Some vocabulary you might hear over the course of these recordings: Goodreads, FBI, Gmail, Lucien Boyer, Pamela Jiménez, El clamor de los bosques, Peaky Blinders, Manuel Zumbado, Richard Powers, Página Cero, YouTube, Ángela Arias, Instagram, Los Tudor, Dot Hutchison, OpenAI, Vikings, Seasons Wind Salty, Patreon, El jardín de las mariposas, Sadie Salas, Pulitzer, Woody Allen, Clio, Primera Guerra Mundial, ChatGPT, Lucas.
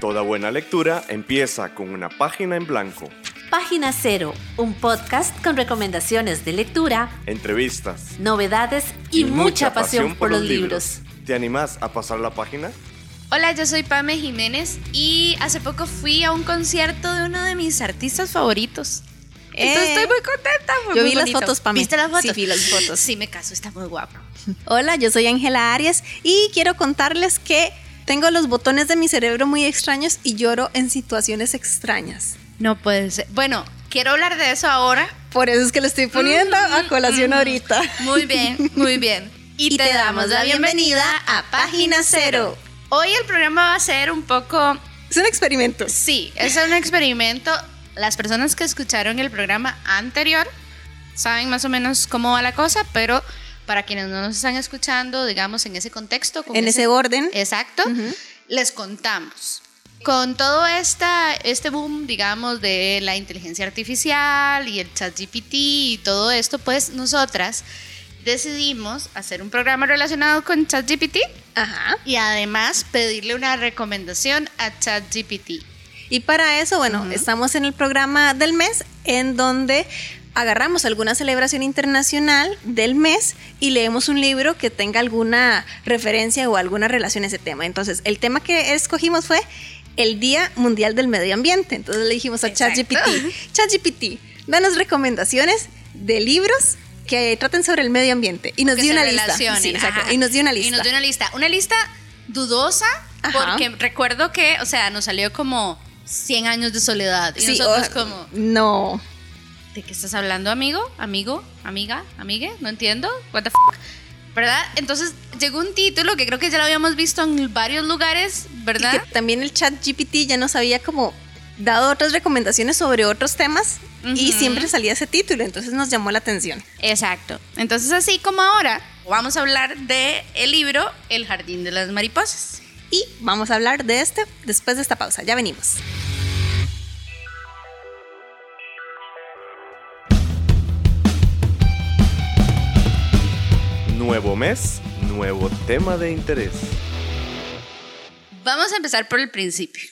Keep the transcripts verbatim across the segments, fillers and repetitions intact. Toda buena lectura empieza con una página en blanco. Página Cero, un podcast con recomendaciones de lectura, entrevistas, novedades y, y mucha, mucha pasión, pasión por, por los libros. libros. ¿Te animás a pasar la página? Hola, yo soy Pame Jiménez y hace poco fui a un concierto de uno de mis artistas favoritos. Eh. Entonces estoy muy contenta. Muy, yo muy vi bonito. Las fotos, Pame. ¿Viste las fotos? Sí, vi las fotos. Sí, me caso, está muy guapo. Hola, yo soy Ángela Arias y quiero contarles que tengo los botones de mi cerebro muy extraños y lloro en situaciones extrañas. No puede ser. Bueno, quiero hablar de eso ahora. Por eso es que lo estoy poniendo mm, a colación mm, ahorita. Muy bien, muy bien. Y, y te, te damos la bienvenida a Página Cero. Hoy el programa va a ser un poco... Es un experimento. Sí, es un experimento. Las personas que escucharon el programa anterior saben más o menos cómo va la cosa, pero para quienes no nos están escuchando, digamos, en ese contexto... Con en ese, ese orden. Exacto. Uh-huh. Les contamos. Con todo esta, este boom, digamos, de la inteligencia artificial y el ChatGPT y todo esto, pues nosotras decidimos hacer un programa relacionado con ChatGPT. Ajá. Y además pedirle una recomendación a ChatGPT. Y para eso, bueno, uh-huh. estamos en el programa del mes, en donde agarramos alguna celebración internacional del mes y leemos un libro que tenga alguna referencia o alguna relación a ese tema. Entonces, el tema que escogimos fue... el Día Mundial del Medio Ambiente. Entonces le dijimos a ChatGPT, ChatGPT, danos recomendaciones de libros que traten sobre el medio ambiente. Y nos dio una lista. Sí, exacto. Y nos dio una lista. Y nos dio una lista. Una lista dudosa, ajá, porque recuerdo que, o sea, nos salió como cien años de soledad. Y sí, nosotros oh, como... No. ¿De qué estás hablando, amigo? ¿Amigo? ¿Amiga? ¿Amigue? No entiendo. What the fuck? ¿Verdad? Entonces llegó un título que creo que ya lo habíamos visto en varios lugares, ¿verdad? Y que también el ChatGPT ya nos había como dado otras recomendaciones sobre otros temas, uh-huh, y siempre salía ese título, entonces nos llamó la atención. Exacto. Entonces, así como ahora, vamos a hablar de el libro El jardín de las mariposas. Y vamos a hablar de este después de esta pausa. Ya venimos. Nuevo mes, nuevo tema de interés. Vamos a empezar por el principio.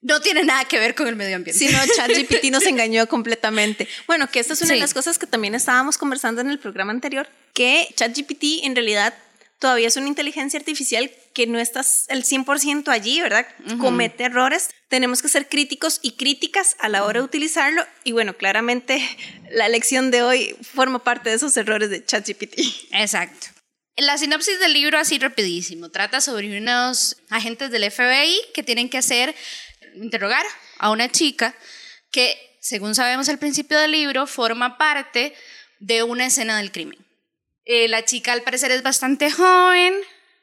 No tiene nada que ver con el medio ambiente. Si no, ChatGPT nos engañó completamente. Bueno, que esta es una sí. de las cosas que también estábamos conversando en el programa anterior, que ChatGPT en realidad todavía es una inteligencia artificial que no está al cien por ciento allí, ¿verdad? Uh-huh. Comete errores. Tenemos que ser críticos y críticas a la hora de utilizarlo. Y bueno, claramente la lección de hoy forma parte de esos errores de ChatGPT. Exacto. La sinopsis del libro, así rapidísimo, trata sobre unos agentes del F B I que tienen que hacer, interrogar a una chica que, según sabemos al principio del libro, forma parte de una escena del crimen. Eh, la chica al parecer es bastante joven,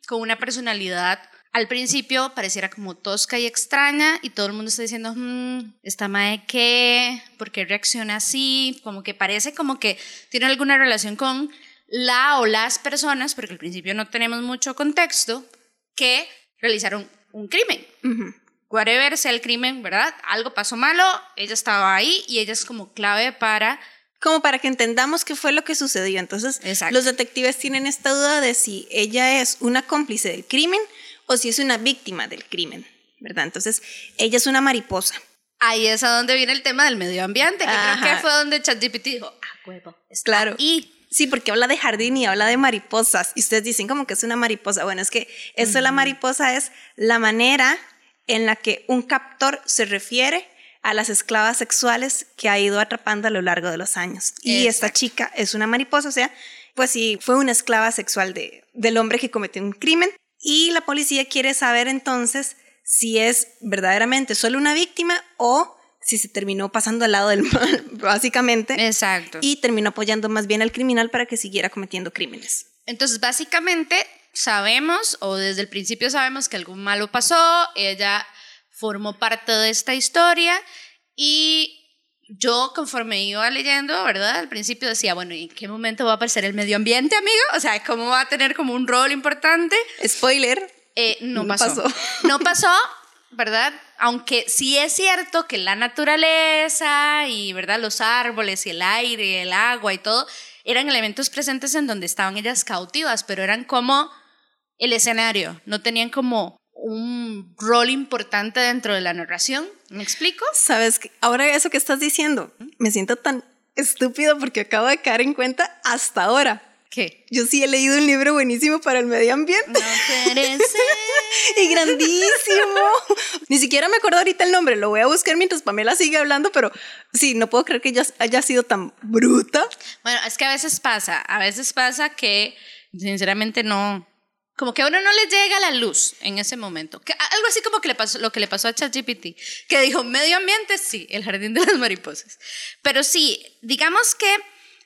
con una personalidad al principio pareciera como tosca y extraña, y todo el mundo está diciendo, mmm, ¿esta mae qué? ¿Por qué reacciona así? Como que parece como que tiene alguna relación con la o las personas, porque al principio no tenemos mucho contexto, que realizaron un crimen. Uh-huh. Whatever sea el crimen, ¿verdad? Algo pasó malo, ella estaba ahí y ella es como clave para... como para que entendamos qué fue lo que sucedió. Entonces, exacto, los detectives tienen esta duda de si ella es una cómplice del crimen o si es una víctima del crimen, ¿verdad? Entonces, ella es una mariposa. Ahí es a donde viene el tema del medio ambiente, que ajá, creo que fue donde ChatGPT dijo, ah, huevo, está claro. Y sí, porque habla de jardín y habla de mariposas, y ustedes dicen como que es una mariposa. Bueno, es que eso de uh-huh. la mariposa es la manera en la que un captor se refiere a las esclavas sexuales que ha ido atrapando a lo largo de los años. Exacto. Y esta chica es una mariposa, o sea, pues sí, fue una esclava sexual de, del hombre que cometió un crimen. Y la policía quiere saber entonces si es verdaderamente solo una víctima o si se terminó pasando al lado del mal, básicamente. Exacto. Y terminó apoyando más bien al criminal para que siguiera cometiendo crímenes. Entonces, básicamente, sabemos, o desde el principio sabemos que algo malo pasó, ella... formó parte de esta historia y yo conforme iba leyendo, ¿verdad? Al principio decía, bueno, ¿y en qué momento va a aparecer el medio ambiente, amigo? O sea, ¿cómo va a tener como un rol importante? Spoiler. Eh, no, no pasó. pasó. No pasó, ¿verdad? Aunque sí es cierto que la naturaleza y, ¿verdad? Los árboles y el aire, el agua y todo, eran elementos presentes en donde estaban ellas cautivas, pero eran como el escenario, no tenían como... un rol importante dentro de la narración. ¿Me explico? Sabes, ahora eso que estás diciendo, me siento tan estúpido porque acabo de caer en cuenta hasta ahora. ¿Qué? Yo sí he leído un libro buenísimo para el medio ambiente. No parece. Y grandísimo. Ni siquiera me acuerdo ahorita el nombre, lo voy a buscar mientras Pamela sigue hablando, pero sí, no puedo creer que ella haya sido tan bruta. Bueno, es que a veces pasa, a veces pasa que sinceramente no, como que a uno no le llega la luz en ese momento. Que, algo así como que le pasó, lo que le pasó a ChatGPT, que dijo, medio ambiente, sí, el jardín de las mariposas. Pero sí, digamos que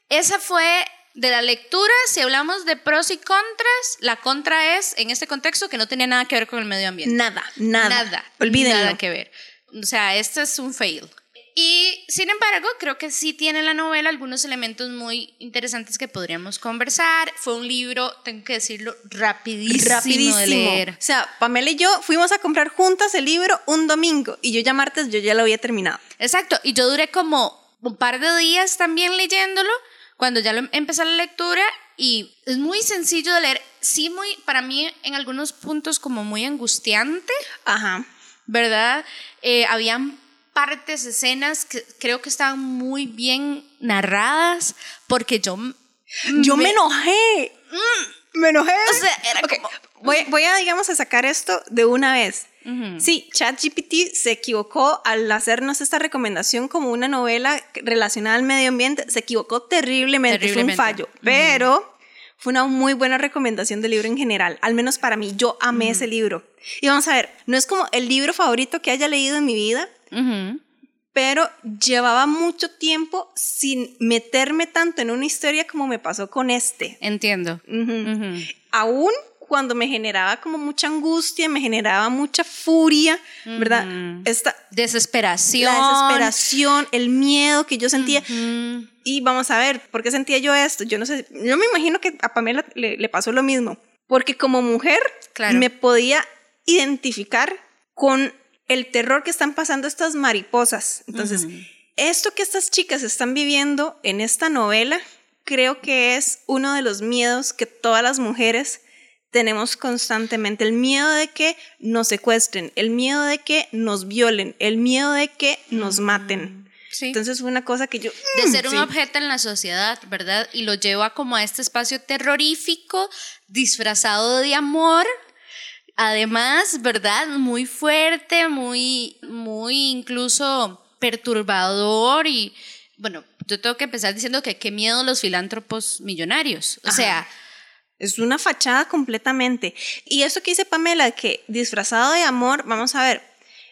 esa fue... De la lectura, si hablamos de pros y contras, la contra es, en este contexto, que no tenía nada que ver con el medio ambiente. Nada, nada. Nada. Olvídenlo. Nada que ver. O sea, este es un fail. Y, sin embargo, creo que sí tiene la novela algunos elementos muy interesantes que podríamos conversar. Fue un libro, tengo que decirlo, rapidísimo, rapidísimo. de leer. O sea, Pamela y yo fuimos a comprar juntas el libro un domingo, y yo ya martes, yo ya lo había terminado. Exacto, y yo duré como un par de días también leyéndolo, cuando ya lo, empecé la lectura, y es muy sencillo de leer, sí muy, para mí en algunos puntos como muy angustiante, ajá, ¿verdad? Eh, habían partes, escenas que creo que estaban muy bien narradas, porque yo... Yo me, me enojé, mm, me enojé. O sea, era okay. como... Voy, voy a, digamos, a sacar esto de una vez. Uh-huh. Sí, ChatGPT se equivocó al hacernos esta recomendación como una novela relacionada al medio ambiente. Se equivocó terriblemente, terriblemente. Fue un fallo, uh-huh. pero fue una muy buena recomendación del libro en general, al menos para mí. Yo amé uh-huh. ese libro. Y vamos a ver, no es como el libro favorito que haya leído en mi vida, uh-huh. pero llevaba mucho tiempo sin meterme tanto en una historia como me pasó con este. Entiendo. Uh-huh. Uh-huh. Aún cuando me generaba como mucha angustia, me generaba mucha furia, ¿verdad? Uh-huh. Esta desesperación. La desesperación, el miedo que yo sentía. Uh-huh. Y vamos a ver, ¿por qué sentía yo esto? Yo no sé, yo me imagino que a Pamela le, le pasó lo mismo, porque como mujer claro. me podía identificar con el terror que están pasando estas mariposas. Entonces, uh-huh. esto que estas chicas están viviendo en esta novela, creo que es uno de los miedos que todas las mujeres tenemos constantemente, el miedo de que nos secuestren, el miedo de que nos violen, el miedo de que nos maten. Sí. Entonces fue una cosa que yo... De ser sí. un objeto en la sociedad, ¿verdad? Y lo lleva como a este espacio terrorífico, disfrazado de amor, además, ¿verdad? Muy fuerte, muy, muy incluso perturbador y... Bueno, yo tengo que empezar diciendo que qué miedo los filántropos millonarios, o Ajá. sea... Es una fachada completamente. Y eso que dice Pamela, que disfrazado de amor, vamos a ver,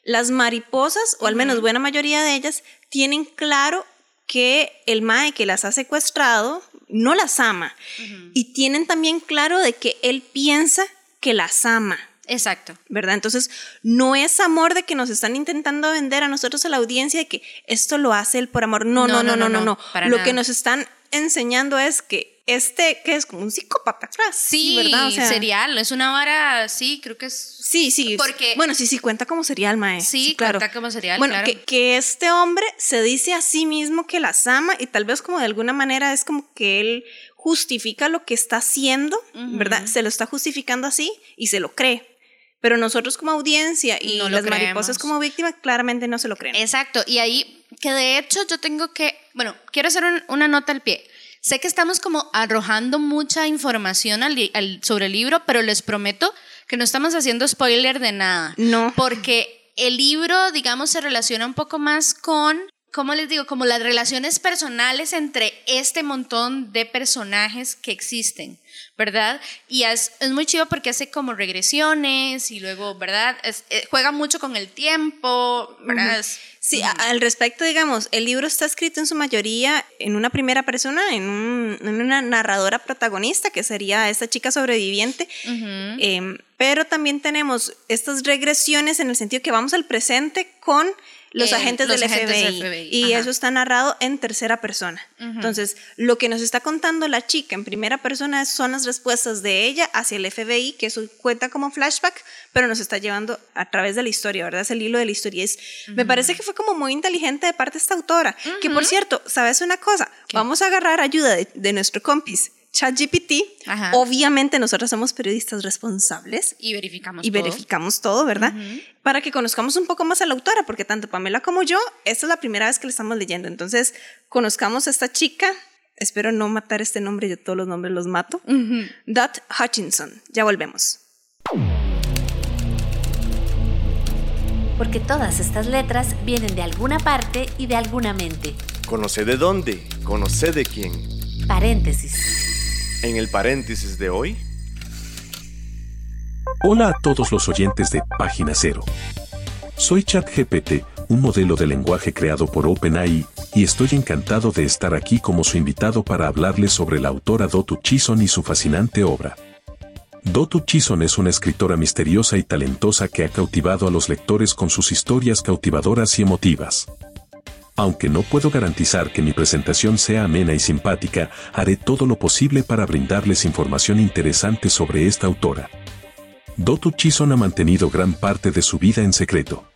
las mariposas, o al menos buena mayoría de ellas, tienen claro que el mae que las ha secuestrado no las ama. Uh-huh. Y tienen también claro de que él piensa que las ama. Exacto. ¿Verdad? Entonces, no es amor de que nos están intentando vender a nosotros, a la audiencia, de que esto lo hace él por amor. No, no, no, no, no. no, no, no. Para lo nada. Que nos están enseñando es que este, que es como un psicópata. Sí, ¿verdad? O sea, serial, es una vara, sí, creo que es... Sí, sí, porque, bueno, sí, sí, cuenta como serial, mae. Sí, sí, claro. cuenta como serial, bueno, claro. Bueno, que, que este hombre se dice a sí mismo que las ama y tal vez como de alguna manera es como que él justifica lo que está haciendo, uh-huh. ¿verdad? Se lo está justificando así y se lo cree. Pero nosotros como audiencia y no las creemos. Mariposas como víctimas claramente no se lo creen. Exacto, y ahí, que de hecho yo tengo que... Bueno, quiero hacer un, una nota al pie. Sé que estamos como arrojando mucha información al, al, sobre el libro, pero les prometo que no estamos haciendo spoiler de nada. No. Porque el libro, digamos, se relaciona un poco más con, ¿cómo les digo? Como las relaciones personales entre este montón de personajes que existen, ¿verdad? Y es, es muy chido porque hace como regresiones y luego, ¿verdad? Es, eh, juega mucho con el tiempo, ¿verdad? Uh-huh. Sí, a, al respecto, digamos, el libro está escrito en su mayoría en una primera persona, en, un, en una narradora protagonista, que sería esta chica sobreviviente, uh-huh. eh, pero también tenemos estas regresiones en el sentido que vamos al presente con los eh, agentes los del agentes F B I, F B I, y ajá. eso está narrado en tercera persona. Uh-huh. Entonces, lo que nos está contando la chica en primera persona son las respuestas de ella hacia el F B I, que eso cuenta como flashback, pero nos está llevando a través de la historia, ¿verdad? Es el hilo de la historia. Es, uh-huh. Me parece que fue como muy inteligente de parte de esta autora, uh-huh. que por cierto, ¿sabes una cosa? ¿Qué? Vamos a agarrar ayuda de, de nuestro compis, ChatGPT. Ajá. Obviamente nosotros somos periodistas responsables. Y verificamos y todo. Y verificamos todo, ¿verdad? Uh-huh. Para que conozcamos un poco más a la autora, porque tanto Pamela como yo, esta es la primera vez que la estamos leyendo. Entonces, conozcamos a esta chica. Espero no matar este nombre, yo todos los nombres los mato. Uh-huh. Dot Hutchison. Ya volvemos. Porque todas estas letras vienen de alguna parte y de alguna mente. Conoce de dónde, conoce de quién. Paréntesis. En el paréntesis de hoy. Hola a todos los oyentes de Página Cero. Soy ChatGPT, un modelo de lenguaje creado por OpenAI, y estoy encantado de estar aquí como su invitado para hablarles sobre la autora Dot Hutchison y su fascinante obra. Dot Hutchison es una escritora misteriosa y talentosa que ha cautivado a los lectores con sus historias cautivadoras y emotivas. Aunque no puedo garantizar que mi presentación sea amena y simpática, haré todo lo posible para brindarles información interesante sobre esta autora. Dot Hutchison ha mantenido gran parte de su vida en secreto.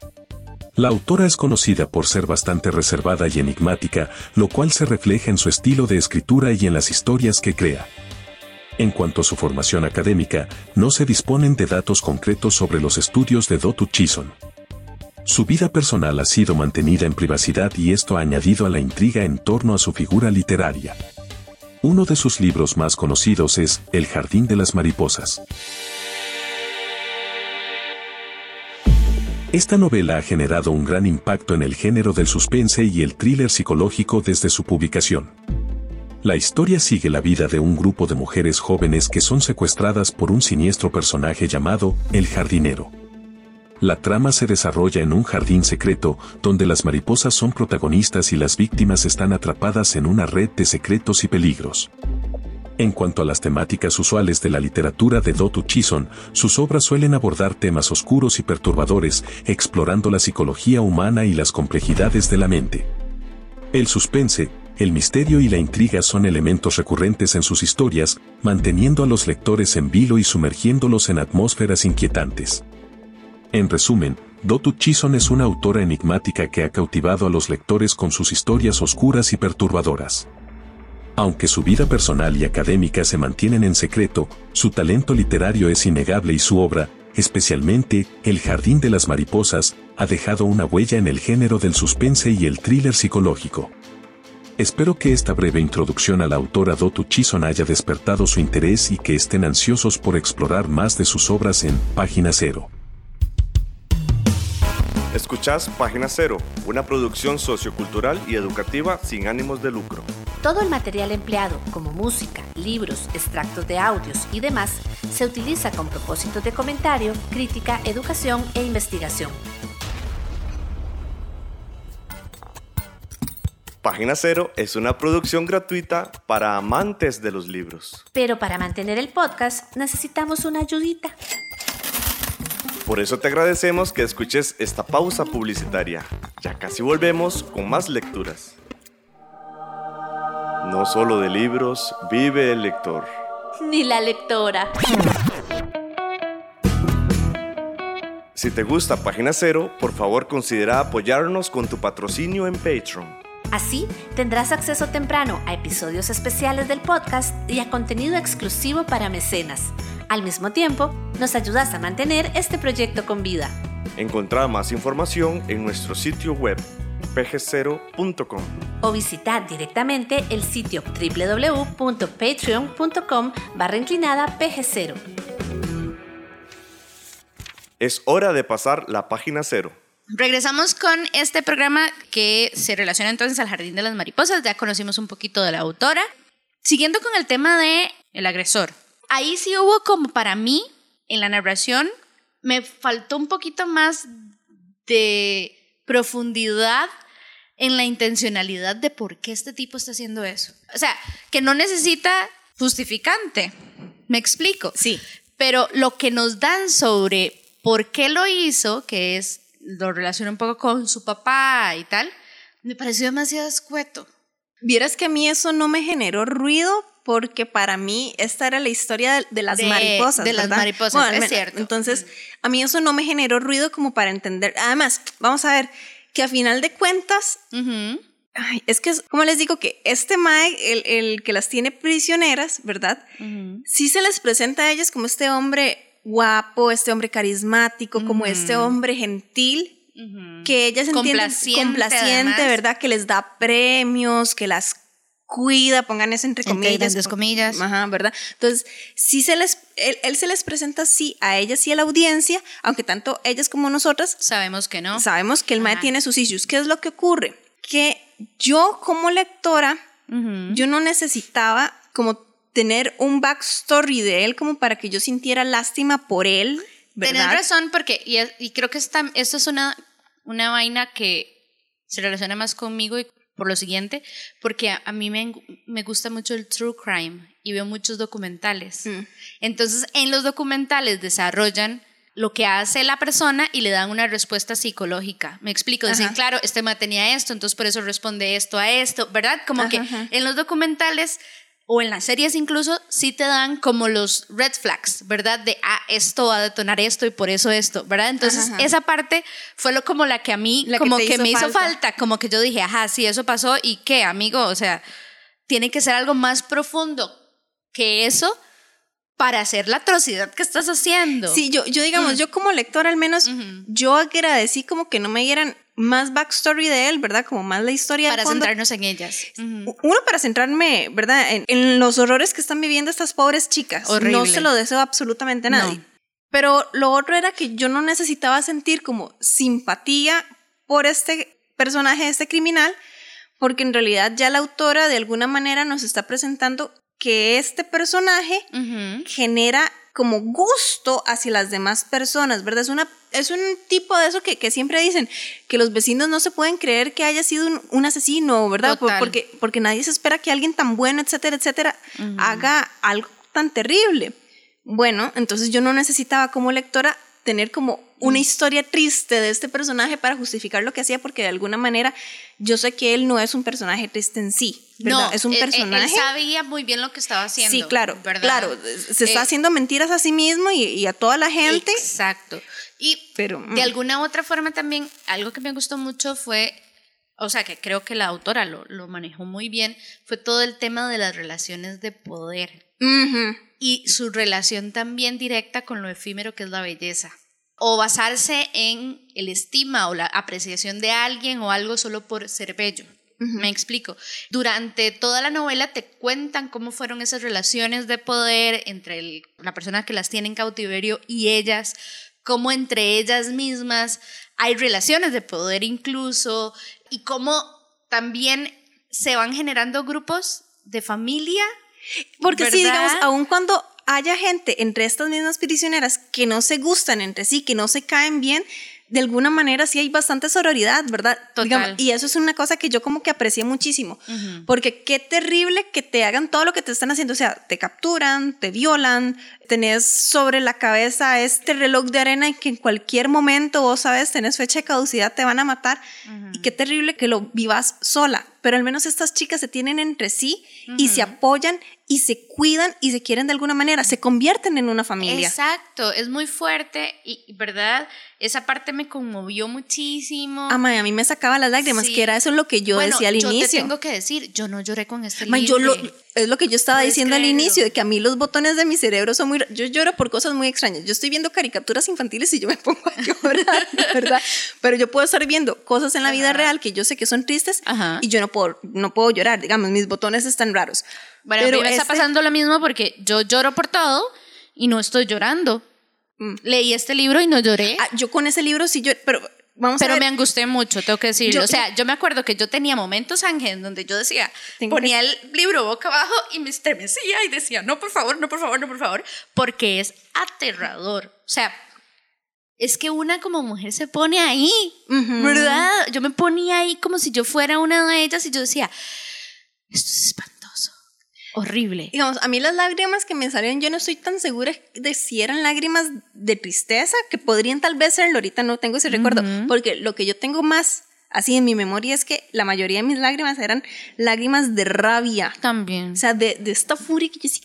La autora es conocida por ser bastante reservada y enigmática, lo cual se refleja en su estilo de escritura y en las historias que crea. En cuanto a su formación académica, no se disponen de datos concretos sobre los estudios de Dot Hutchison. Su vida personal ha sido mantenida en privacidad y esto ha añadido a la intriga en torno a su figura literaria. Uno de sus libros más conocidos es El jardín de las mariposas. Esta novela ha generado un gran impacto en el género del suspense y el thriller psicológico desde su publicación. La historia sigue la vida de un grupo de mujeres jóvenes que son secuestradas por un siniestro personaje llamado El jardinero. La trama se desarrolla en un jardín secreto, donde las mariposas son protagonistas y las víctimas están atrapadas en una red de secretos y peligros. En cuanto a las temáticas usuales de la literatura de Dot Hutchison, sus obras suelen abordar temas oscuros y perturbadores, explorando la psicología humana y las complejidades de la mente. El suspense, el misterio y la intriga son elementos recurrentes en sus historias, manteniendo a los lectores en vilo y sumergiéndolos en atmósferas inquietantes. En resumen, Dot Hutchison es una autora enigmática que ha cautivado a los lectores con sus historias oscuras y perturbadoras. Aunque su vida personal y académica se mantienen en secreto, su talento literario es innegable y su obra, especialmente El jardín de las mariposas, ha dejado una huella en el género del suspense y el thriller psicológico. Espero que esta breve introducción a la autora Dot Hutchison haya despertado su interés y que estén ansiosos por explorar más de sus obras en Página Cero. Escuchás Página Cero, una producción sociocultural y educativa sin ánimos de lucro. Todo el material empleado, como música, libros, extractos de audios y demás, se utiliza con propósitos de comentario, crítica, educación e investigación. Página Cero es una producción gratuita para amantes de los libros. Pero para mantener el podcast necesitamos una ayudita. Por eso te agradecemos que escuches esta pausa publicitaria. Ya casi volvemos con más lecturas. No solo de libros vive el lector. Ni la lectora. Si te gusta Página Cero, por favor considera apoyarnos con tu patrocinio en Patreon. Así, tendrás acceso temprano a episodios especiales del podcast y a contenido exclusivo para mecenas. Al mismo tiempo, nos ayudas a mantener este proyecto con vida. Encontrá más información en nuestro sitio web, p g cero punto com. O visitar directamente el sitio doble u doble u doble u punto patreon punto com barra inclinada p g cero. Es hora de pasar la página cero. Regresamos con este programa que se relaciona entonces al Jardín de las Mariposas. Ya conocimos un poquito de la autora. Siguiendo con el tema de el agresor. Ahí sí hubo como para mí, en la narración, me faltó un poquito más de profundidad en la intencionalidad de por qué este tipo está haciendo eso. O sea, que no necesita justificante. ¿Me explico? Sí. Pero lo que nos dan sobre por qué lo hizo, que es... lo relaciono un poco con su papá y tal, me pareció demasiado escueto. Vieras que a mí eso no me generó ruido porque para mí esta era la historia de, de las de, mariposas, de ¿verdad? Las mariposas, bueno, es me, cierto. Entonces, a mí eso no me generó ruido como para entender. Además, vamos a ver que a final de cuentas, uh-huh. Ay, es que, es, como les digo, que este mae, el, el que las tiene prisioneras, ¿verdad? Uh-huh. Sí se les presenta a ellas como este hombre guapo, este hombre carismático, uh-huh. como este hombre gentil, uh-huh. que ellas entienden, complaciente, complaciente ¿verdad? Que les da premios, que las cuida, pongan eso entre comillas. Entre grandes comillas. Ajá, ¿verdad? Entonces, sí se les, él, él se les presenta así a ellas y a la audiencia, aunque tanto ellas como nosotras sabemos que no. Sabemos que el mae tiene sus issues. ¿Qué es lo que ocurre? Que yo como lectora, uh-huh. yo no necesitaba como tener un backstory de él como para que yo sintiera lástima por él, ¿verdad? Tienes razón, porque, y, y creo que esta, esto es una, una vaina que se relaciona más conmigo y por lo siguiente, porque a, a mí me, me gusta mucho el true crime y veo muchos documentales. Mm. Entonces, en los documentales desarrollan lo que hace la persona y le dan una respuesta psicológica. ¿Me explico? Dicen, ajá. claro, este mae tenía esto, entonces por eso responde esto a esto, ¿verdad? Como ajá, que ajá. en los documentales o en las series incluso, sí te dan como los red flags, ¿verdad? De, ah, esto va a detonar esto y por eso esto, ¿verdad? Entonces, ajá, ajá. esa parte fue lo, como la que a mí, la como que, que hizo me falta. hizo falta, como que yo dije, ajá, sí, eso pasó, ¿y qué, amigo? O sea, tiene que ser algo más profundo que eso para hacer la atrocidad que estás haciendo. Sí, yo, yo digamos, mm. yo como lectora al menos, uh-huh. yo agradecí como que no me dieran más backstory de él, ¿verdad? Como más la historia. Para centrarnos en ellas. Uh-huh. Uno, para centrarme, ¿verdad? En, en los horrores que están viviendo estas pobres chicas. Horrible. No se lo deseo absolutamente a nadie. No. Pero lo otro era que yo no necesitaba sentir como simpatía por este personaje, este criminal, porque en realidad ya la autora de alguna manera nos está presentando que este personaje uh-huh. genera como gusto hacia las demás personas, ¿verdad? Es una, es un tipo de eso que, que siempre dicen, que los vecinos no se pueden creer que haya sido un, un asesino, ¿verdad? Por, porque, porque nadie se espera que alguien tan bueno, etcétera, etcétera, uh-huh. haga algo tan terrible. Bueno, entonces yo no necesitaba como lectora tener como una historia triste de este personaje para justificar lo que hacía, porque de alguna manera yo sé que él no es un personaje triste en sí, ¿verdad? No, es un él, personaje... él sabía muy bien lo que estaba haciendo. Sí, claro, ¿verdad? Claro, se está eh, haciendo mentiras a sí mismo y, y a toda la gente. Exacto. Y pero, de alguna u otra forma también, algo que me gustó mucho fue, o sea, que creo que la autora lo, lo manejó muy bien, fue todo el tema de las relaciones de poder. Uh-huh. Y su relación también directa con lo efímero que es la belleza. O basarse en el estima o la apreciación de alguien o algo solo por ser bello. Uh-huh. Me explico. Durante toda la novela te cuentan cómo fueron esas relaciones de poder entre el, la persona que las tiene en cautiverio y ellas, cómo entre ellas mismas hay relaciones de poder incluso, y cómo también se van generando grupos de familia. Porque ¿verdad? Sí, digamos, aun cuando haya gente entre estas mismas prisioneras que no se gustan entre sí, que no se caen bien, de alguna manera sí hay bastante sororidad, ¿verdad? Total. Digamos, y eso es una cosa que yo como que aprecié muchísimo, uh-huh. porque qué terrible que te hagan todo lo que te están haciendo, o sea, te capturan, te violan, tenés sobre la cabeza este reloj de arena en que en cualquier momento, vos sabes, tenés fecha de caducidad, te van a matar, uh-huh. y qué terrible que lo vivas sola, pero al menos estas chicas se tienen entre sí, uh-huh. y se apoyan, y se cuidan, y se quieren de alguna manera, se convierten en una familia. Exacto, es muy fuerte, y ¿verdad? Esa parte me conmovió muchísimo. Ah, mae, a mí me sacaba las lágrimas, sí. que era eso lo que yo bueno, decía al yo inicio. Bueno, yo te tengo que decir, yo no lloré con este mae, libro. Yo lo, es lo que yo estaba diciendo creerlo? al inicio, de que a mí los botones de mi cerebro son muy... Yo lloro por cosas muy extrañas. Yo estoy viendo caricaturas infantiles y yo me pongo a llorar, ¿verdad? Pero yo puedo estar viendo cosas en la ajá. vida real que yo sé que son tristes, ajá. y yo no puedo, no puedo llorar, digamos, mis botones están raros. Bueno, pero a mí me este... está pasando lo mismo porque yo lloro por todo y no estoy llorando. Leí este libro y no lloré. Ah, yo con ese libro sí lloré, pero vamos pero a ver. Pero me angustié mucho, tengo que decirlo. Yo, o sea, yo me acuerdo que yo tenía momentos, Ángel, donde yo decía, ponía que... el libro boca abajo y me estremecía y decía, no, por favor, no, por favor, no, por favor, porque es aterrador. O sea, es que una como mujer se pone ahí, uh-huh. ¿verdad? Yo me ponía ahí como si yo fuera una de ellas y yo decía, esto es espantoso. Horrible. Digamos, a mí las lágrimas que me salieron, yo no estoy tan segura de si eran lágrimas de tristeza, que podrían tal vez serlo, ahorita no tengo ese uh-huh. recuerdo, porque lo que yo tengo más así en mi memoria es que la mayoría de mis lágrimas eran lágrimas de rabia. También. O sea, de, de esta furia que yo sí,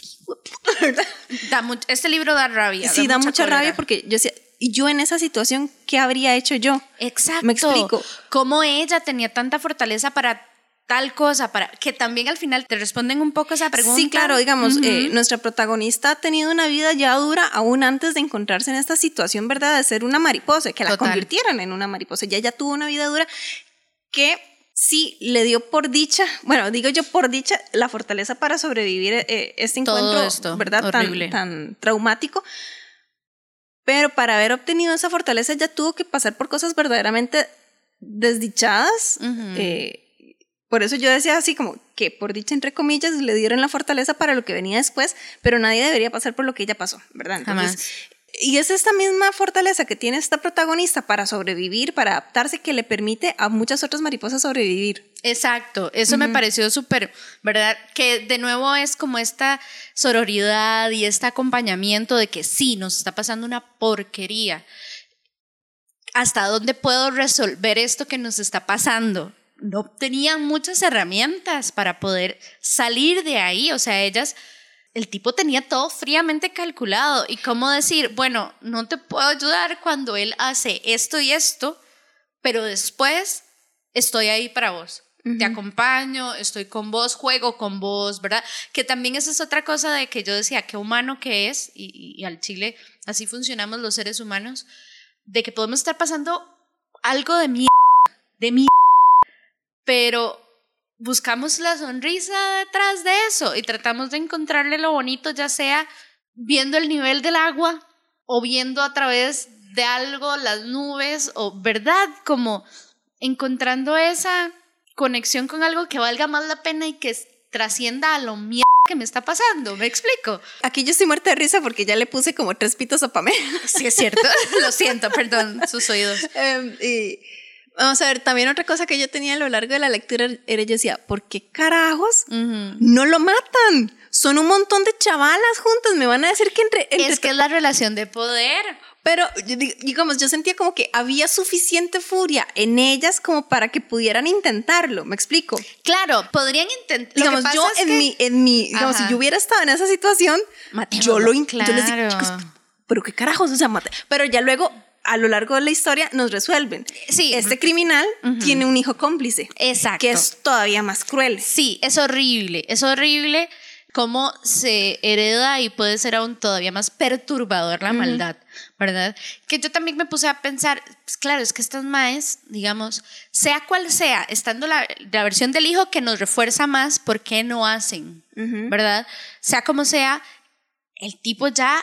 da much, este libro da rabia. Sí, da, da mucha, mucha rabia porque yo decía, ¿y yo en esa situación qué habría hecho yo? Exacto. Me explico. Cómo ella tenía tanta fortaleza para tal cosa, para que también al final te responden un poco esa pregunta. Sí, claro, digamos, uh-huh. eh, nuestra protagonista ha tenido una vida ya dura aún antes de encontrarse en esta situación, ¿verdad? De ser una mariposa, que la Total. convirtieran en una mariposa. Ya ella tuvo una vida dura que sí le dio por dicha, bueno, digo yo por dicha, la fortaleza para sobrevivir eh, este Todo encuentro, esto, ¿verdad? Tan, tan traumático. Pero para haber obtenido esa fortaleza ya tuvo que pasar por cosas verdaderamente desdichadas, uh-huh. eh, por eso yo decía así como que por dicha entre comillas le dieron la fortaleza para lo que venía después, pero nadie debería pasar por lo que ella pasó, ¿verdad? Entonces, jamás. Y es esta misma fortaleza que tiene esta protagonista para sobrevivir, para adaptarse, que le permite a muchas otras mariposas sobrevivir. Exacto, eso uh-huh. me pareció súper, ¿verdad? Que de nuevo es como esta sororidad y este acompañamiento de que sí, nos está pasando una porquería. ¿Hasta dónde puedo resolver esto que nos está pasando? No tenían muchas herramientas para poder salir de ahí, o sea, ellas, el tipo tenía todo fríamente calculado, y cómo decir, bueno, no te puedo ayudar cuando él hace esto y esto, pero después estoy ahí para vos, uh-huh. te acompaño, estoy con vos, juego con vos, ¿verdad? Que también esa es otra cosa de que yo decía, qué humano que es, y, y, y al chile así funcionamos los seres humanos, de que podemos estar pasando algo de mierda, de mierda, pero buscamos la sonrisa detrás de eso y tratamos de encontrarle lo bonito, ya sea viendo el nivel del agua o viendo a través de algo, las nubes, o verdad, como encontrando esa conexión con algo que valga más la pena y que trascienda a lo mierda que me está pasando, ¿me explico? Aquí yo estoy muerta de risa porque ya le puse como tres pitos a Pamela. Sí, es cierto, lo siento, perdón, sus oídos. Um, y... Vamos a ver, también otra cosa que yo tenía a lo largo de la lectura era, yo decía, ¿por qué carajos uh-huh. no lo matan? Son un montón de chavalas juntas, me van a decir que entre... entre es que es la relación de poder. Pero, digamos, yo sentía como que había suficiente furia en ellas como para que pudieran intentarlo, ¿me explico? Claro, podrían intentar... Digamos, yo en que... mi, en mi, digamos, Ajá. si yo hubiera estado en esa situación, Mateo, yo lo claro. yo les digo, chicos, pero qué carajos, o sea, mate. Pero ya luego... a lo largo de la historia nos resuelven. Sí. Este criminal uh-huh. tiene un hijo cómplice. Exacto. Que es todavía más cruel. Sí, es horrible. Es horrible cómo se hereda y puede ser aún todavía más perturbador la uh-huh. maldad, ¿verdad? Que yo también me puse a pensar, pues claro, es que estas maes, digamos, sea cual sea, estando la, la versión del hijo que nos refuerza más, ¿por qué no hacen? Uh-huh. ¿Verdad? Sea como sea, el tipo ya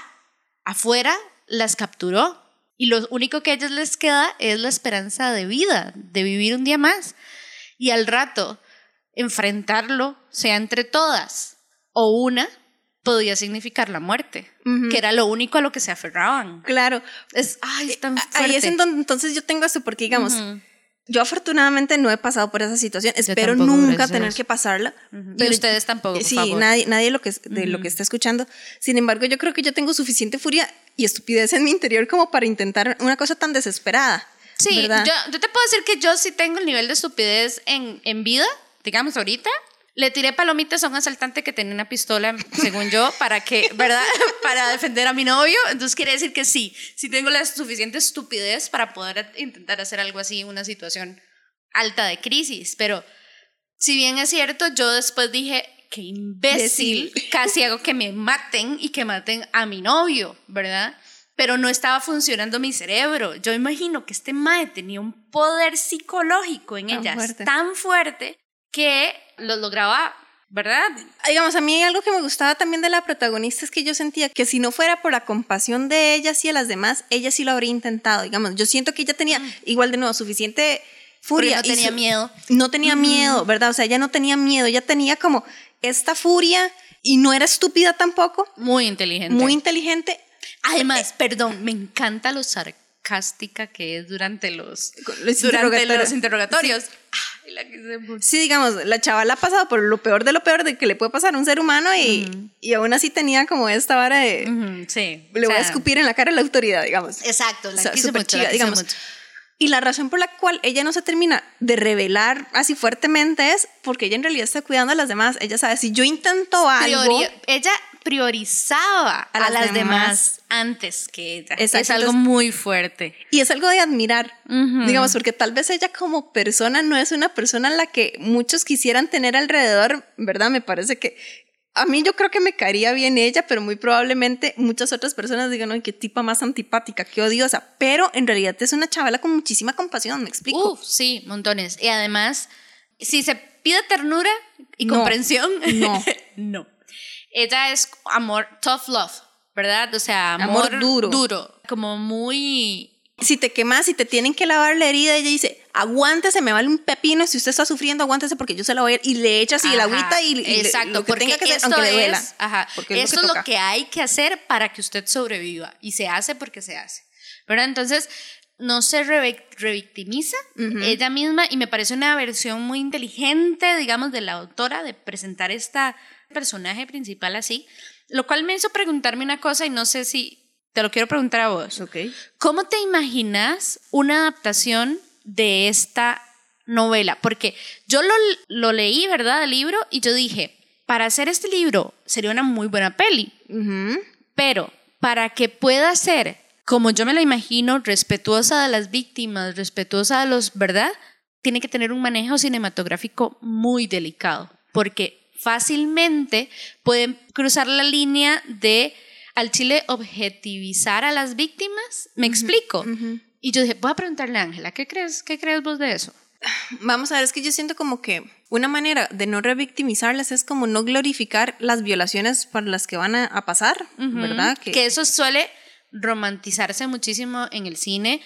afuera las capturó. Y lo único que a ellas les queda es la esperanza de vida, de vivir un día más. Y al rato, enfrentarlo, sea entre todas o una, podía significar la muerte, uh-huh. que era lo único a lo que se aferraban. Claro. Es, ay, es tan fuerte. Ahí es en donde entonces yo tengo eso, porque digamos, uh-huh. yo afortunadamente no he pasado por esa situación, yo espero nunca tener que pasarla. Uh-huh. Pero y ustedes tampoco, por sí, favor. Nadie, nadie lo que, de uh-huh. lo que está escuchando. Sin embargo, yo creo que yo tengo suficiente furia y estupidez en mi interior como para intentar una cosa tan desesperada. Sí, ¿verdad? Yo, yo te puedo decir que yo sí tengo el nivel de estupidez en, en vida, digamos ahorita. Le tiré palomitas a un asaltante que tenía una pistola, según yo, para que, ¿verdad? Para defender a mi novio. Entonces quiere decir que sí, sí tengo la suficiente estupidez para poder intentar hacer algo así, una situación alta de crisis. Pero si bien es cierto, yo después dije, qué imbécil, Decil. casi hago que me maten y que maten a mi novio, ¿verdad? Pero no estaba funcionando mi cerebro. Yo imagino que este mae tenía un poder psicológico en tan ellas fuerte. tan fuerte que lo lograba, ¿verdad? Digamos, a mí algo que me gustaba también de la protagonista es que yo sentía que si no fuera por la compasión de ellas y de las demás, ella sí lo habría intentado, digamos. Yo siento que ella tenía, mm. igual de nuevo, suficiente furia. Porque no tenía su- miedo. No tenía mm. miedo, ¿verdad? O sea, ella no tenía miedo, ella tenía como esta furia y no era estúpida tampoco. Muy inteligente. Muy inteligente. Además, eh, perdón, me encanta lo sarcástica que es durante los, los durante interrogatorios. Los interrogatorios. Sí. La que se... Sí, digamos, la chavala ha pasado por lo peor de lo peor de que le puede pasar a un ser humano y, uh-huh. y aún así tenía como esta vara de uh-huh, sí. le o sea, voy a escupir en la cara a la autoridad, digamos. Exacto, la o sea, quiso mucho, chica, la quiso digamos. Mucho. Y la razón por la cual ella no se termina de revelar así fuertemente es porque ella en realidad está cuidando a las demás. Ella sabe, si yo intento algo... Priori- ella priorizaba a las, a las demás. demás antes que ella. Exacto. Es algo muy fuerte. Y es algo de admirar, uh-huh. digamos, porque tal vez ella como persona no es una persona en la que muchos quisieran tener alrededor, ¿verdad? Me parece que... A mí yo creo que me caería bien ella, pero muy probablemente muchas otras personas digan, ay, qué tipa más antipática, qué odiosa. Pero en realidad es una chavala con muchísima compasión, ¿me explico? Uf, sí, montones. Y además, si se pide ternura y no, comprensión, no. no. Ella es amor, tough love, ¿verdad? O sea, amor, amor duro. duro. Como muy... Si te quemas, si te tienen que lavar la herida, ella dice... aguántese, me vale un pepino, si usted está sufriendo aguántese porque yo se la voy a ir, y le echa así ajá, el agüita y, y exacto, lo que porque tenga que hacer aunque es, le duela ajá, porque eso es lo que, es lo que hay que hacer para que usted sobreviva y se hace porque se hace, ¿verdad? Entonces no se revictimiza uh-huh. ella misma y me parece una versión muy inteligente, digamos, de la autora de presentar esta personaje principal así, lo cual me hizo preguntarme una cosa y no sé si te lo quiero preguntar a vos. Okay. ¿Cómo te imaginas una adaptación de esta novela? Porque yo lo, lo leí, ¿verdad? El libro, y yo dije, para hacer este libro sería una muy buena peli, uh-huh. pero para que pueda ser, como yo me la imagino, respetuosa de las víctimas, respetuosa de los, ¿verdad? Tiene que tener un manejo cinematográfico muy delicado, porque fácilmente pueden cruzar la línea de al chile objetivizar a las víctimas, ¿me uh-huh. explico? Uh-huh. Y yo dije, voy a preguntarle a Ángela, ¿qué crees, qué crees vos de eso? Vamos a ver, es que yo siento como que una manera de no revictimizarlas es como no glorificar las violaciones por las que van a, a pasar, uh-huh. ¿verdad? Que, que eso suele romantizarse muchísimo en el cine,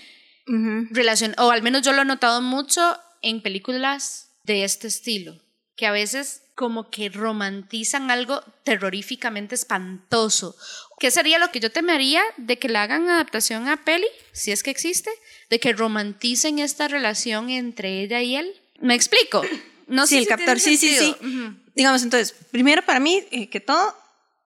uh-huh. relacion, o al menos yo lo he notado mucho en películas de este estilo, que a veces como que romantizan algo terroríficamente espantoso. ¿Qué sería lo que yo temería de que la hagan adaptación a peli, si es que existe? De que romanticen esta relación entre ella y él. ¿Me explico? No sí, sé el si captor, sí, sí, sí. Uh-huh. Digamos, entonces, primero para mí, eh, que todo,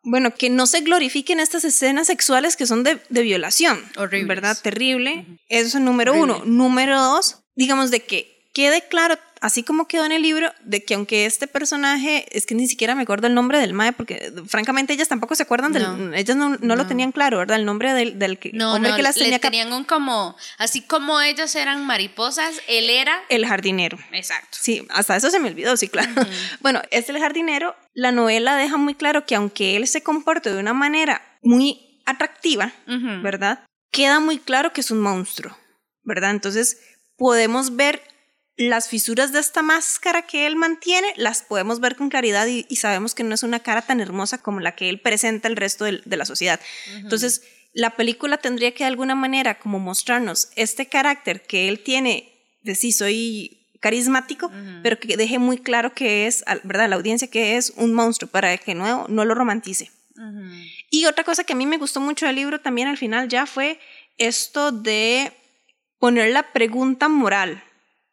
bueno, que no se glorifiquen estas escenas sexuales que son de, de violación. Horrible. ¿Verdad? Terrible. Uh-huh. Eso es número Horrible. uno. Número dos, digamos, de que quede claro, así como quedó en el libro, de que aunque este personaje, es que ni siquiera me acuerdo el nombre del mae, porque francamente ellas tampoco se acuerdan, no, del, ellas no, no, no lo tenían claro, ¿verdad? El nombre del, del que, no, hombre no, que las tenía. Tenían un como, así como ellos eran mariposas, él era... el jardinero. Exacto. Sí, hasta eso se me olvidó, sí, claro. Uh-huh. Bueno, es el jardinero. La novela deja muy claro que aunque él se comporte de una manera muy atractiva, uh-huh. ¿verdad? Queda muy claro que es un monstruo, ¿verdad? Entonces podemos ver... las fisuras de esta máscara que él mantiene, las podemos ver con claridad y, y sabemos que no es una cara tan hermosa como la que él presenta al resto de, de la sociedad. Uh-huh. Entonces, la película tendría que de alguna manera como mostrarnos este carácter que él tiene de sí, soy carismático, uh-huh. pero que deje muy claro que es, ¿verdad?, la audiencia que es un monstruo, para que no, no lo romantice. Uh-huh. Y otra cosa que a mí me gustó mucho del libro también al final ya fue esto de poner la pregunta moral,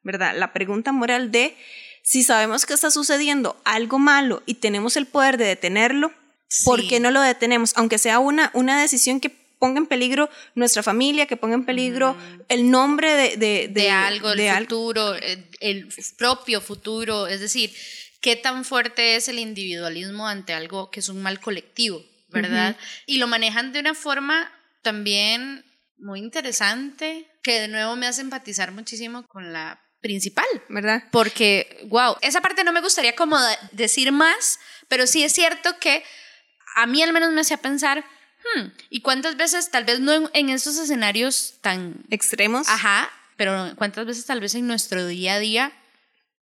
¿verdad? La pregunta moral de si sabemos que está sucediendo algo malo y tenemos el poder de detenerlo, sí. ¿por qué no lo detenemos? Aunque sea una, una decisión que ponga en peligro nuestra familia, que ponga en peligro mm. el nombre de... De, de, de algo, de el al- futuro, el, el propio futuro, es decir, ¿qué tan fuerte es el individualismo ante algo que es un mal colectivo, ¿verdad? Uh-huh. Y lo manejan de una forma también muy interesante, que de nuevo me hace empatizar muchísimo con la principal, ¿verdad? Porque, wow, esa parte no me gustaría como decir más, pero sí es cierto que a mí al menos me hacía pensar, hmm, ¿y cuántas veces, tal vez no en, en esos escenarios tan... extremos? Ajá, pero cuántas veces tal vez en nuestro día a día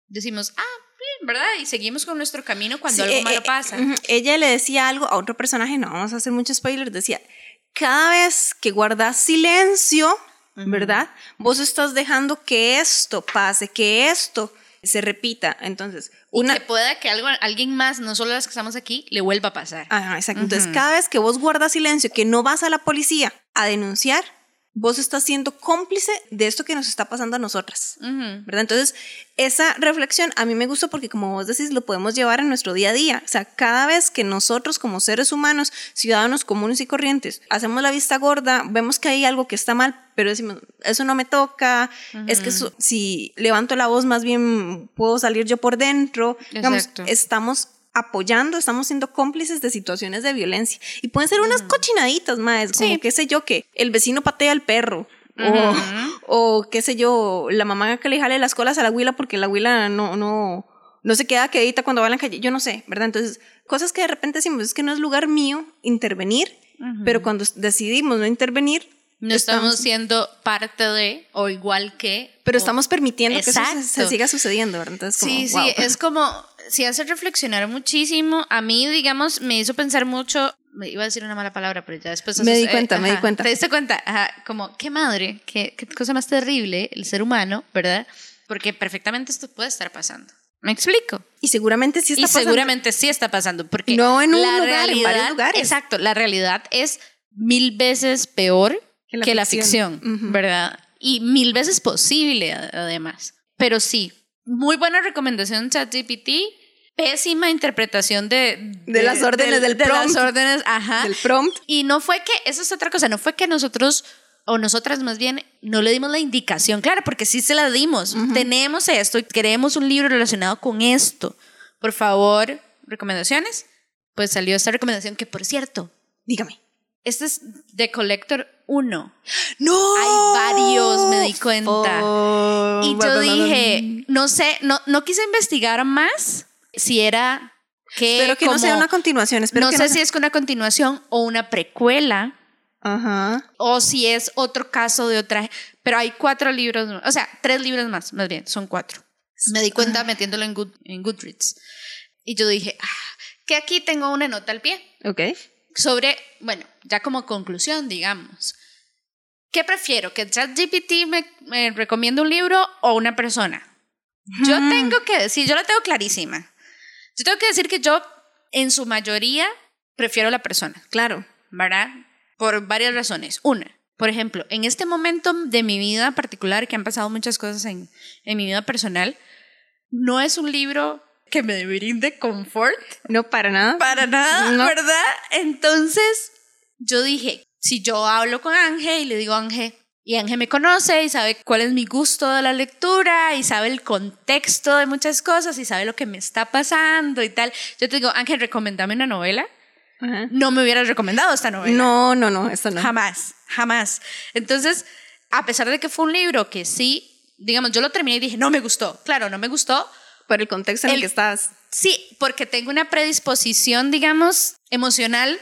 decimos, ah, bien, ¿verdad? Y seguimos con nuestro camino cuando sí, algo eh, malo pasa. Eh, ella le decía algo a otro personaje, no vamos a hacer muchos spoilers, decía, cada vez que guardas silencio... ¿verdad? Vos estás dejando que esto pase, que esto se repita. Entonces, una... y que pueda que algo, alguien más, no solo las que estamos aquí, le vuelva a pasar. Ajá, exacto. Uh-huh. Entonces, cada vez que vos guardas silencio, que no vas a la policía a denunciar, vos estás siendo cómplice de esto que nos está pasando a nosotras, uh-huh. ¿verdad? Entonces, esa reflexión a mí me gustó porque, como vos decís, lo podemos llevar a nuestro día a día. O sea, cada vez que nosotros como seres humanos, ciudadanos comunes y corrientes, hacemos la vista gorda, vemos que hay algo que está mal, pero decimos, eso no me toca, uh-huh. es que eso, si levanto la voz, más bien puedo salir yo por dentro. Digamos, estamos apoyando, estamos siendo cómplices de situaciones de violencia. Y pueden ser unas uh-huh. cochinaditas, más, como sí. qué sé yo, que el vecino patea al perro. Uh-huh. O, o qué sé yo, la mamá que le jale las colas a la abuela porque la abuela no, no, no se queda quedita cuando va a la calle. Yo no sé, ¿verdad? Entonces, cosas que de repente decimos, es que no es lugar mío intervenir, uh-huh. pero cuando decidimos no intervenir, no estamos, estamos siendo parte de o igual que. Pero o, estamos permitiendo exacto. que eso se, se siga sucediendo, ¿verdad? Entonces, como, sí, wow. sí, es como, sí hace reflexionar muchísimo. A mí, digamos, me hizo pensar mucho. Me iba a decir una mala palabra, pero ya después... Me di cuenta, eh, me ajá, di cuenta. ¿Te diste cuenta? Ajá, como, qué madre, qué, qué cosa más terrible el ser humano, ¿verdad? Porque perfectamente esto puede estar pasando. ¿Me explico? Y seguramente sí está y pasando. Y seguramente sí está pasando, porque... No en un la lugar, realidad, en varios lugares. Exacto, la realidad es mil veces peor que la que ficción, la ficción uh-huh. ¿verdad? Y mil veces posible, además. Pero sí, muy buena recomendación ChatGPT. Pésima interpretación de, de, de las órdenes del, del prompt. De las órdenes, ajá. Del prompt. Y no fue que, eso es otra cosa, no fue que nosotros, o nosotras más bien, no le dimos la indicación, claro, porque sí se la dimos. Uh-huh. Tenemos esto y queremos un libro relacionado con esto. Por favor, recomendaciones. Pues salió esta recomendación que, por cierto, dígame. Este es The Collector uno. ¡No! Hay varios, me di cuenta. Oh, y yo bueno, dije, no, no, no. no sé, no, no quise investigar más. Si era que... Espero que como, no sea una continuación. Espero no que sé no sea. si es una continuación o una precuela. Ajá. O si es otro caso de otra... Pero hay cuatro libros... O sea, tres libros más, más bien. Son cuatro. Me di cuenta Ajá. metiéndolo en, Good, en Goodreads. Y yo dije, ah, que aquí tengo una nota al pie. Ok. Sobre, bueno, ya como conclusión, digamos. ¿Qué prefiero? ¿Que ChatGPT me, me recomiende un libro o una persona? Hmm. Yo tengo que decir... Yo la tengo clarísima. Yo tengo que decir que yo, en su mayoría, prefiero a la persona. Claro. ¿Verdad? Por varias razones. Una, por ejemplo, en este momento de mi vida particular, que han pasado muchas cosas en, en mi vida personal, no es un libro que me brinde confort. No, para nada. Para nada, no. ¿Verdad? Entonces, yo dije, si yo hablo con Ángel y le digo, Ángel, y Ángel me conoce y sabe cuál es mi gusto de la lectura y sabe el contexto de muchas cosas y sabe lo que me está pasando y tal. Yo te digo, Ángel, recomiéndame una novela. Ajá. No me hubieras recomendado esta novela. No, no, no, esta no. Jamás, jamás. Entonces, a pesar de que fue un libro que sí, digamos, yo lo terminé y dije, no me gustó. Claro, no me gustó. Por el contexto en el, el que estás. Sí, porque tengo una predisposición, digamos, emocional,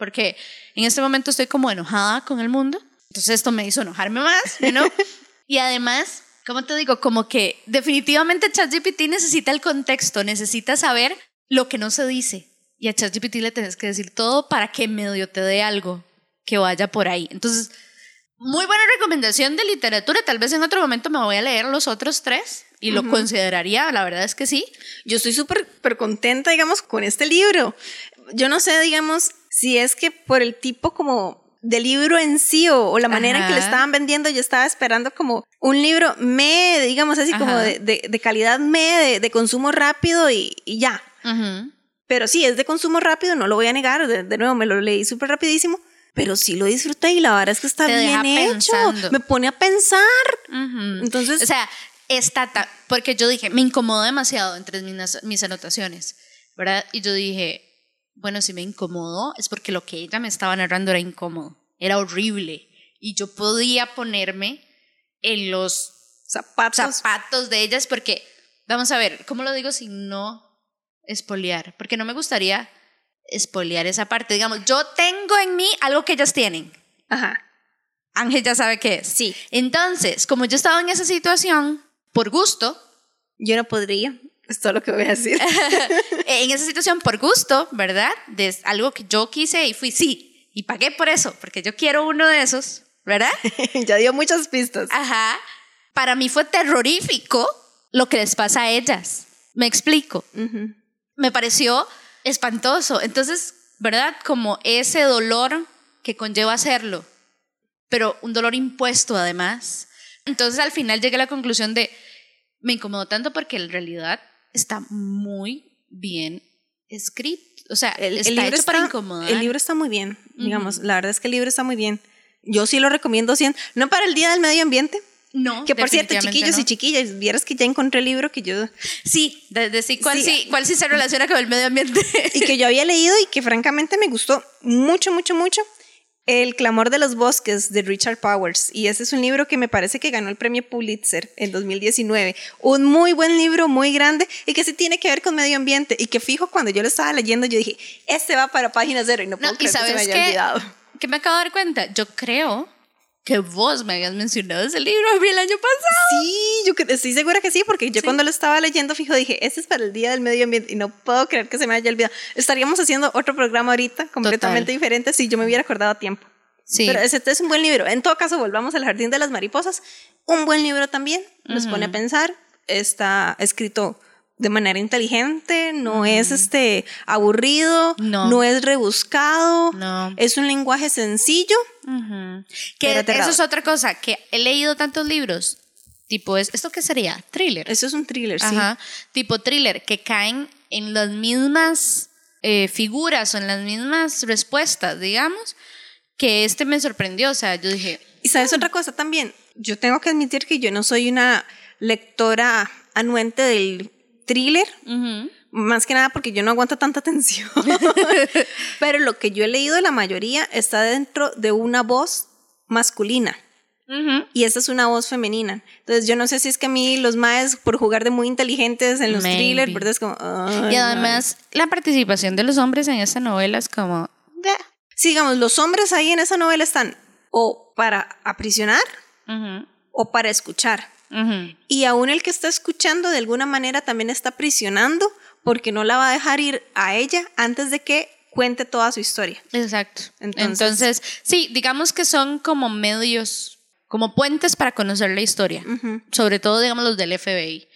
porque en este momento estoy como enojada con el mundo. Entonces esto me hizo enojarme más, ¿no? Y además, ¿cómo te digo? Como que definitivamente ChatGPT necesita el contexto, necesita saber lo que no se dice. Y a ChatGPT le tenés que decir todo para que medio te dé algo que vaya por ahí. Entonces, muy buena recomendación de literatura. Tal vez en otro momento me voy a leer los otros tres y lo uh-huh. consideraría, la verdad es que sí. Yo estoy súper contenta, digamos, con este libro. Yo no sé, digamos, si es que por el tipo como... del libro en sí o, o la manera Ajá. en que le estaban vendiendo, yo estaba esperando como un libro me, digamos así Ajá. como de, de, de calidad me, de, de consumo rápido y, y ya uh-huh. pero sí, es de consumo rápido, no lo voy a negar, de, de nuevo me lo leí súper rapidísimo, pero sí lo disfruté y la verdad es que está Te bien hecho pensando. Me pone a pensar uh-huh. entonces, o sea, está ta- porque yo dije, me incomodó demasiado entre mis, mis anotaciones, ¿verdad? Y yo dije, bueno, si me incomodó es porque lo que ella me estaba narrando era incómodo, era horrible y yo podía ponerme en los zapatos, zapatos de ellas porque, vamos a ver, ¿cómo lo digo sin no espolear? Porque no me gustaría espolear esa parte, digamos, yo tengo en mí algo que ellas tienen. Ajá. Ángel ya sabe qué es. Sí. Entonces, como yo estaba en esa situación, por gusto, yo no podría... Es todo lo que voy a decir. En esa situación, por gusto, ¿verdad? De algo que yo quise y fui, sí, y pagué por eso, porque yo quiero uno de esos, ¿verdad? Ya dio muchas pistas. Ajá. Para mí fue terrorífico lo que les pasa a ellas. Me explico. Uh-huh. Me pareció espantoso. Entonces, ¿verdad? Como ese dolor que conlleva hacerlo, pero un dolor impuesto además. Entonces, al final llegué a la conclusión de, me incomodó tanto porque en realidad está muy bien escrito, o sea, el, está el libro hecho está, para incomodar. El libro está muy bien, digamos, uh-huh. la verdad es que el libro está muy bien. Yo sí lo recomiendo, cien, no para el Día del Medio Ambiente, No, que por cierto, chiquillos no. y chiquillas, vieras que ya encontré el libro que yo... Sí, de, de sí, cuál sí, sí, cuál sí se relaciona con el medio ambiente. Y que yo había leído y que francamente me gustó mucho, mucho, mucho. El clamor de los bosques, de Richard Powers. Y ese es un libro que me parece que ganó el premio Pulitzer en dos mil diecinueve. Un muy buen libro, muy grande, y que sí tiene que ver con medio ambiente. Y que fijo, cuando yo lo estaba leyendo, yo dije, este va para Página Cero. Y no puedo no, creer que se me haya qué, olvidado. ¿Qué me acabo de dar cuenta? Yo creo... que vos me habías mencionado ese libro el año pasado. Sí, yo estoy segura que sí, porque yo sí. cuando lo estaba leyendo, fijo, dije, este es para el Día del Medio Ambiente, y no puedo creer que se me haya olvidado. Estaríamos haciendo otro programa ahorita, completamente Total. diferente, si yo me hubiera acordado a tiempo. Sí. Pero ese es un buen libro. En todo caso, volvamos al Jardín de las Mariposas. Un buen libro también, nos uh-huh. pone a pensar. Está escrito de manera inteligente, no mm. es este aburrido, no, no es rebuscado, no. Es un lenguaje sencillo. Uh-huh. Que eso es otra cosa, que he leído tantos libros, tipo, es, ¿esto qué sería? Thriller. Eso es un thriller, Ajá. sí. Tipo thriller, que caen en las mismas eh, figuras o en las mismas respuestas, digamos, que este me sorprendió, o sea, yo dije... Y sabes mm. otra cosa también, yo tengo que admitir que yo no soy una lectora anuente del... thriller, uh-huh. más que nada porque yo no aguanto tanta tensión. Pero lo que yo he leído, la mayoría está dentro de una voz masculina. Uh-huh. Y esta es una voz femenina. Entonces yo no sé si es que a mí los maes, por jugar de muy inteligentes en los thrillers, ¿verdad? Es como... Oh, y además, no. la participación de los hombres en esta novela es como... Sí, digamos, los hombres ahí en esa novela están o para aprisionar uh-huh. o para escuchar. Uh-huh. Y aún el que está escuchando de alguna manera también está prisionando, porque no la va a dejar ir a ella antes de que cuente toda su historia. Exacto. Entonces, Entonces sí, digamos que son como medios, como puentes para conocer la historia, uh-huh. sobre todo digamos los del F B I.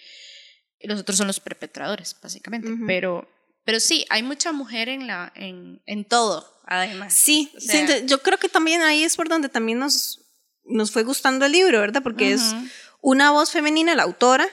Los otros son los perpetradores, básicamente, uh-huh. pero, pero sí, hay mucha mujer en, la, en, en todo, además. Sí, o sea, sí, yo creo que también ahí es por donde también nos, nos fue gustando el libro, ¿verdad? Porque uh-huh. es... una voz femenina, la autora,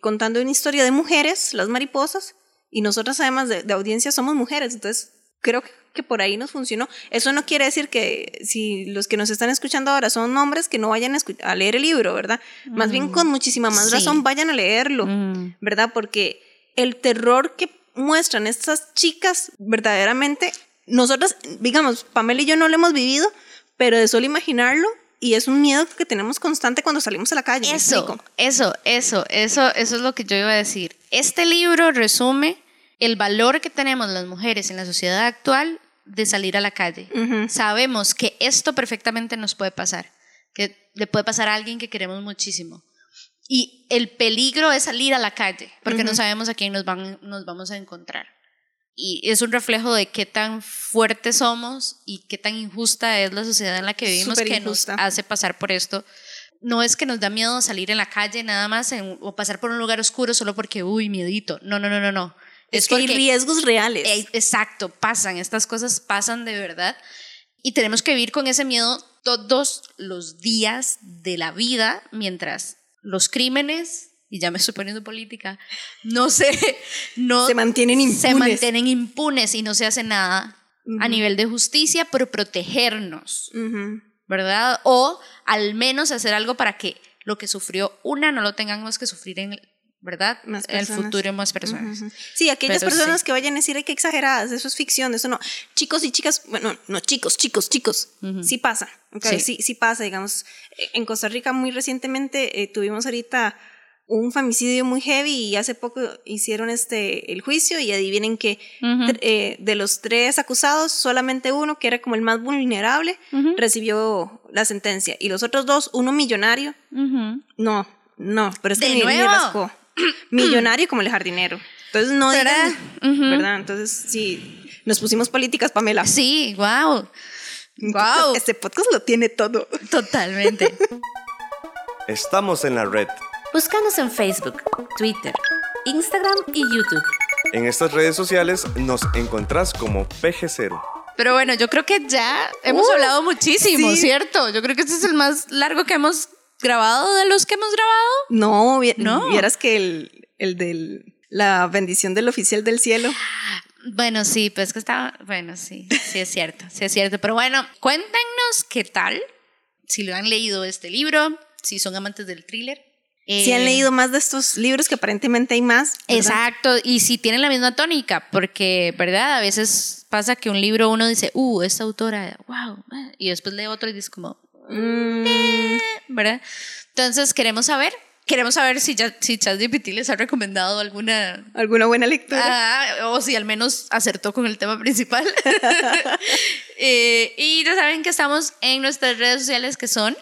contando una historia de mujeres, las mariposas, y nosotras además de, de audiencia somos mujeres, entonces creo que, que por ahí nos funcionó. Eso no quiere decir que si los que nos están escuchando ahora son hombres, que no vayan a, escu- a leer el libro, ¿verdad? Mm. Más bien con muchísima más sí. razón vayan a leerlo, mm. ¿verdad? Porque el terror que muestran estas chicas, verdaderamente, nosotras, digamos, Pamela y yo no lo hemos vivido, pero de solo imaginarlo, y es un miedo que tenemos constante cuando salimos a la calle. Eso, eso, eso, eso, eso es lo que yo iba a decir. Este libro resume el valor que tenemos las mujeres en la sociedad actual de salir a la calle. Uh-huh. Sabemos que esto perfectamente nos puede pasar, que le puede pasar a alguien que queremos muchísimo. Y el peligro es salir a la calle, porque uh-huh. no sabemos a quién nos, van, nos vamos a encontrar. Y es un reflejo de qué tan fuertes somos y qué tan injusta es la sociedad en la que vivimos, que nos hace pasar por esto. No es que nos da miedo salir en la calle nada más en, o pasar por un lugar oscuro solo porque, uy, miedito. No, no, no, no, no. Es, es que porque, hay riesgos reales. Eh, exacto, pasan, estas cosas pasan de verdad. Y tenemos que vivir con ese miedo todos los días de la vida, mientras los crímenes... y ya me estoy poniendo política, no sé, no, se mantienen impunes. Se mantienen impunes y no se hace nada uh-huh. a nivel de justicia por protegernos, uh-huh. ¿verdad? O al menos hacer algo para que lo que sufrió una no lo tengamos que sufrir en, ¿verdad? En el futuro más personas. Uh-huh. Sí, aquellas Pero personas sí. que vayan a decir, ay, qué exageradas, eso es ficción, eso no. Chicos y chicas, bueno, no, chicos, chicos, chicos, uh-huh. sí pasa, okay, sí. sí sí pasa, digamos. En Costa Rica muy recientemente eh, tuvimos ahorita... un femicidio muy heavy y hace poco hicieron este, el juicio y adivinen que uh-huh. tre- eh, de los tres acusados, solamente uno, que era como el más vulnerable, uh-huh. recibió la sentencia. Y los otros dos, uno millonario, uh-huh. no, no, pero es que ni, ni rascó. Millonario como el jardinero. Entonces no digan, uh-huh. ¿verdad? Entonces sí, nos pusimos políticas, Pamela. Sí, wow. wow. Este podcast lo tiene todo. Totalmente. Estamos en la red. Búscanos en Facebook, Twitter, Instagram y YouTube. En estas redes sociales nos encontrás como P G cero. Pero bueno, yo creo que ya hemos uh, hablado muchísimo, sí. ¿cierto? Yo creo que este es el más largo que hemos grabado de los que hemos grabado. No, vi- no. vieras que el, el de la bendición del oficial del cielo... Bueno, sí, pues que estaba... Bueno, sí, sí es cierto, sí es cierto. Pero bueno, cuéntenos qué tal, si lo han leído este libro... si son amantes del thriller. Eh, si han leído más de estos libros, que aparentemente hay más, ¿verdad? Exacto, y si tienen la misma tónica, porque, ¿verdad? A veces pasa que un libro uno dice, uh, esta autora, wow, y después lee otro y dice como, eh, ¿verdad? Entonces queremos saber, queremos saber si, ya, si ChatGPT les ha recomendado alguna... Alguna buena lectura. Ah, o si al menos acertó con el tema principal. eh, y ya saben que estamos en nuestras redes sociales, que son...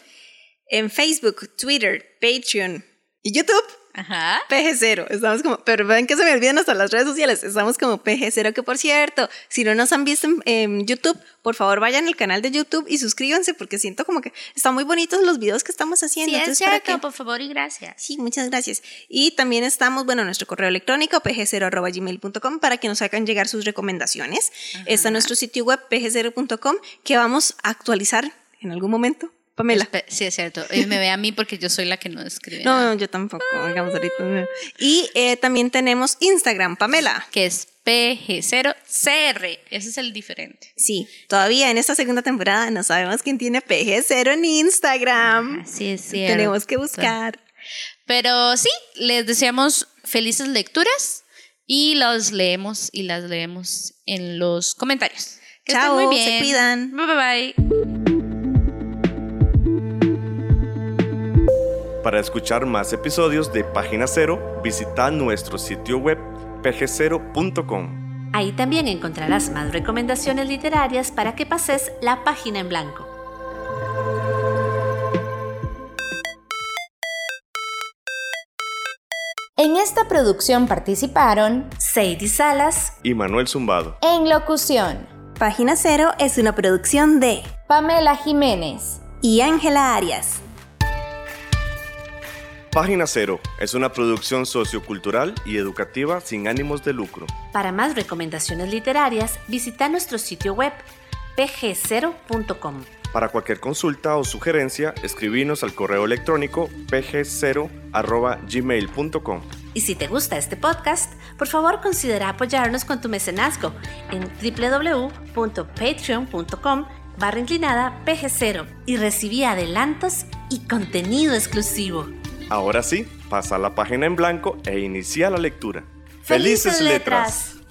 En Facebook, Twitter, Patreon y YouTube. Ajá. P G cero. Estamos como, pero ven que se me olvidan hasta las redes sociales. Estamos como P G cero, que por cierto, si no nos han visto en, en YouTube, por favor vayan al canal de YouTube y suscríbanse, porque siento como que están muy bonitos los videos que estamos haciendo. Sí, entonces, es cierto, ¿para qué? Por favor y gracias. Sí, muchas gracias. Y también estamos, bueno, nuestro correo electrónico p g cero arroba gmail punto com para que nos hagan llegar sus recomendaciones. Ajá. Está nuestro sitio web p g cero punto com, que vamos a actualizar en algún momento. Pamela. Sí, es cierto. Y me ve a mí porque yo soy la que no escribe. No, no, yo tampoco. Digamos ahorita. Y eh, también tenemos Instagram, Pamela. Que es P G cero C R. Ese es el diferente. Sí. Todavía en esta segunda temporada no sabemos quién tiene P G cero en Instagram. Ah, sí, es cierto. Tenemos que buscar. Pero sí, les deseamos felices lecturas y los leemos y las leemos en los comentarios. Que chao, estén muy bien. Se cuidan. Bye, bye, bye. Para escuchar más episodios de Página Cero, visita nuestro sitio web p g cero punto com. Ahí también encontrarás más recomendaciones literarias para que pases la página en blanco. En esta producción participaron Sadie Salas y Manuel Zumbado. En locución, Página Cero es una producción de Pamela Jiménez y Ángela Arias. Página Cero es una producción sociocultural y educativa sin ánimos de lucro. Para más recomendaciones literarias, visita nuestro sitio web p g cero punto com. Para cualquier consulta o sugerencia, escribinos al correo electrónico p g cero arroba gmail punto com. Y si te gusta este podcast, por favor considera apoyarnos con tu mecenazgo en doble u doble u doble u punto patreon punto com barra inclinada p g cero y recibí adelantos y contenido exclusivo. Ahora sí, pasa la página en blanco e inicia la lectura. ¡Felices letras!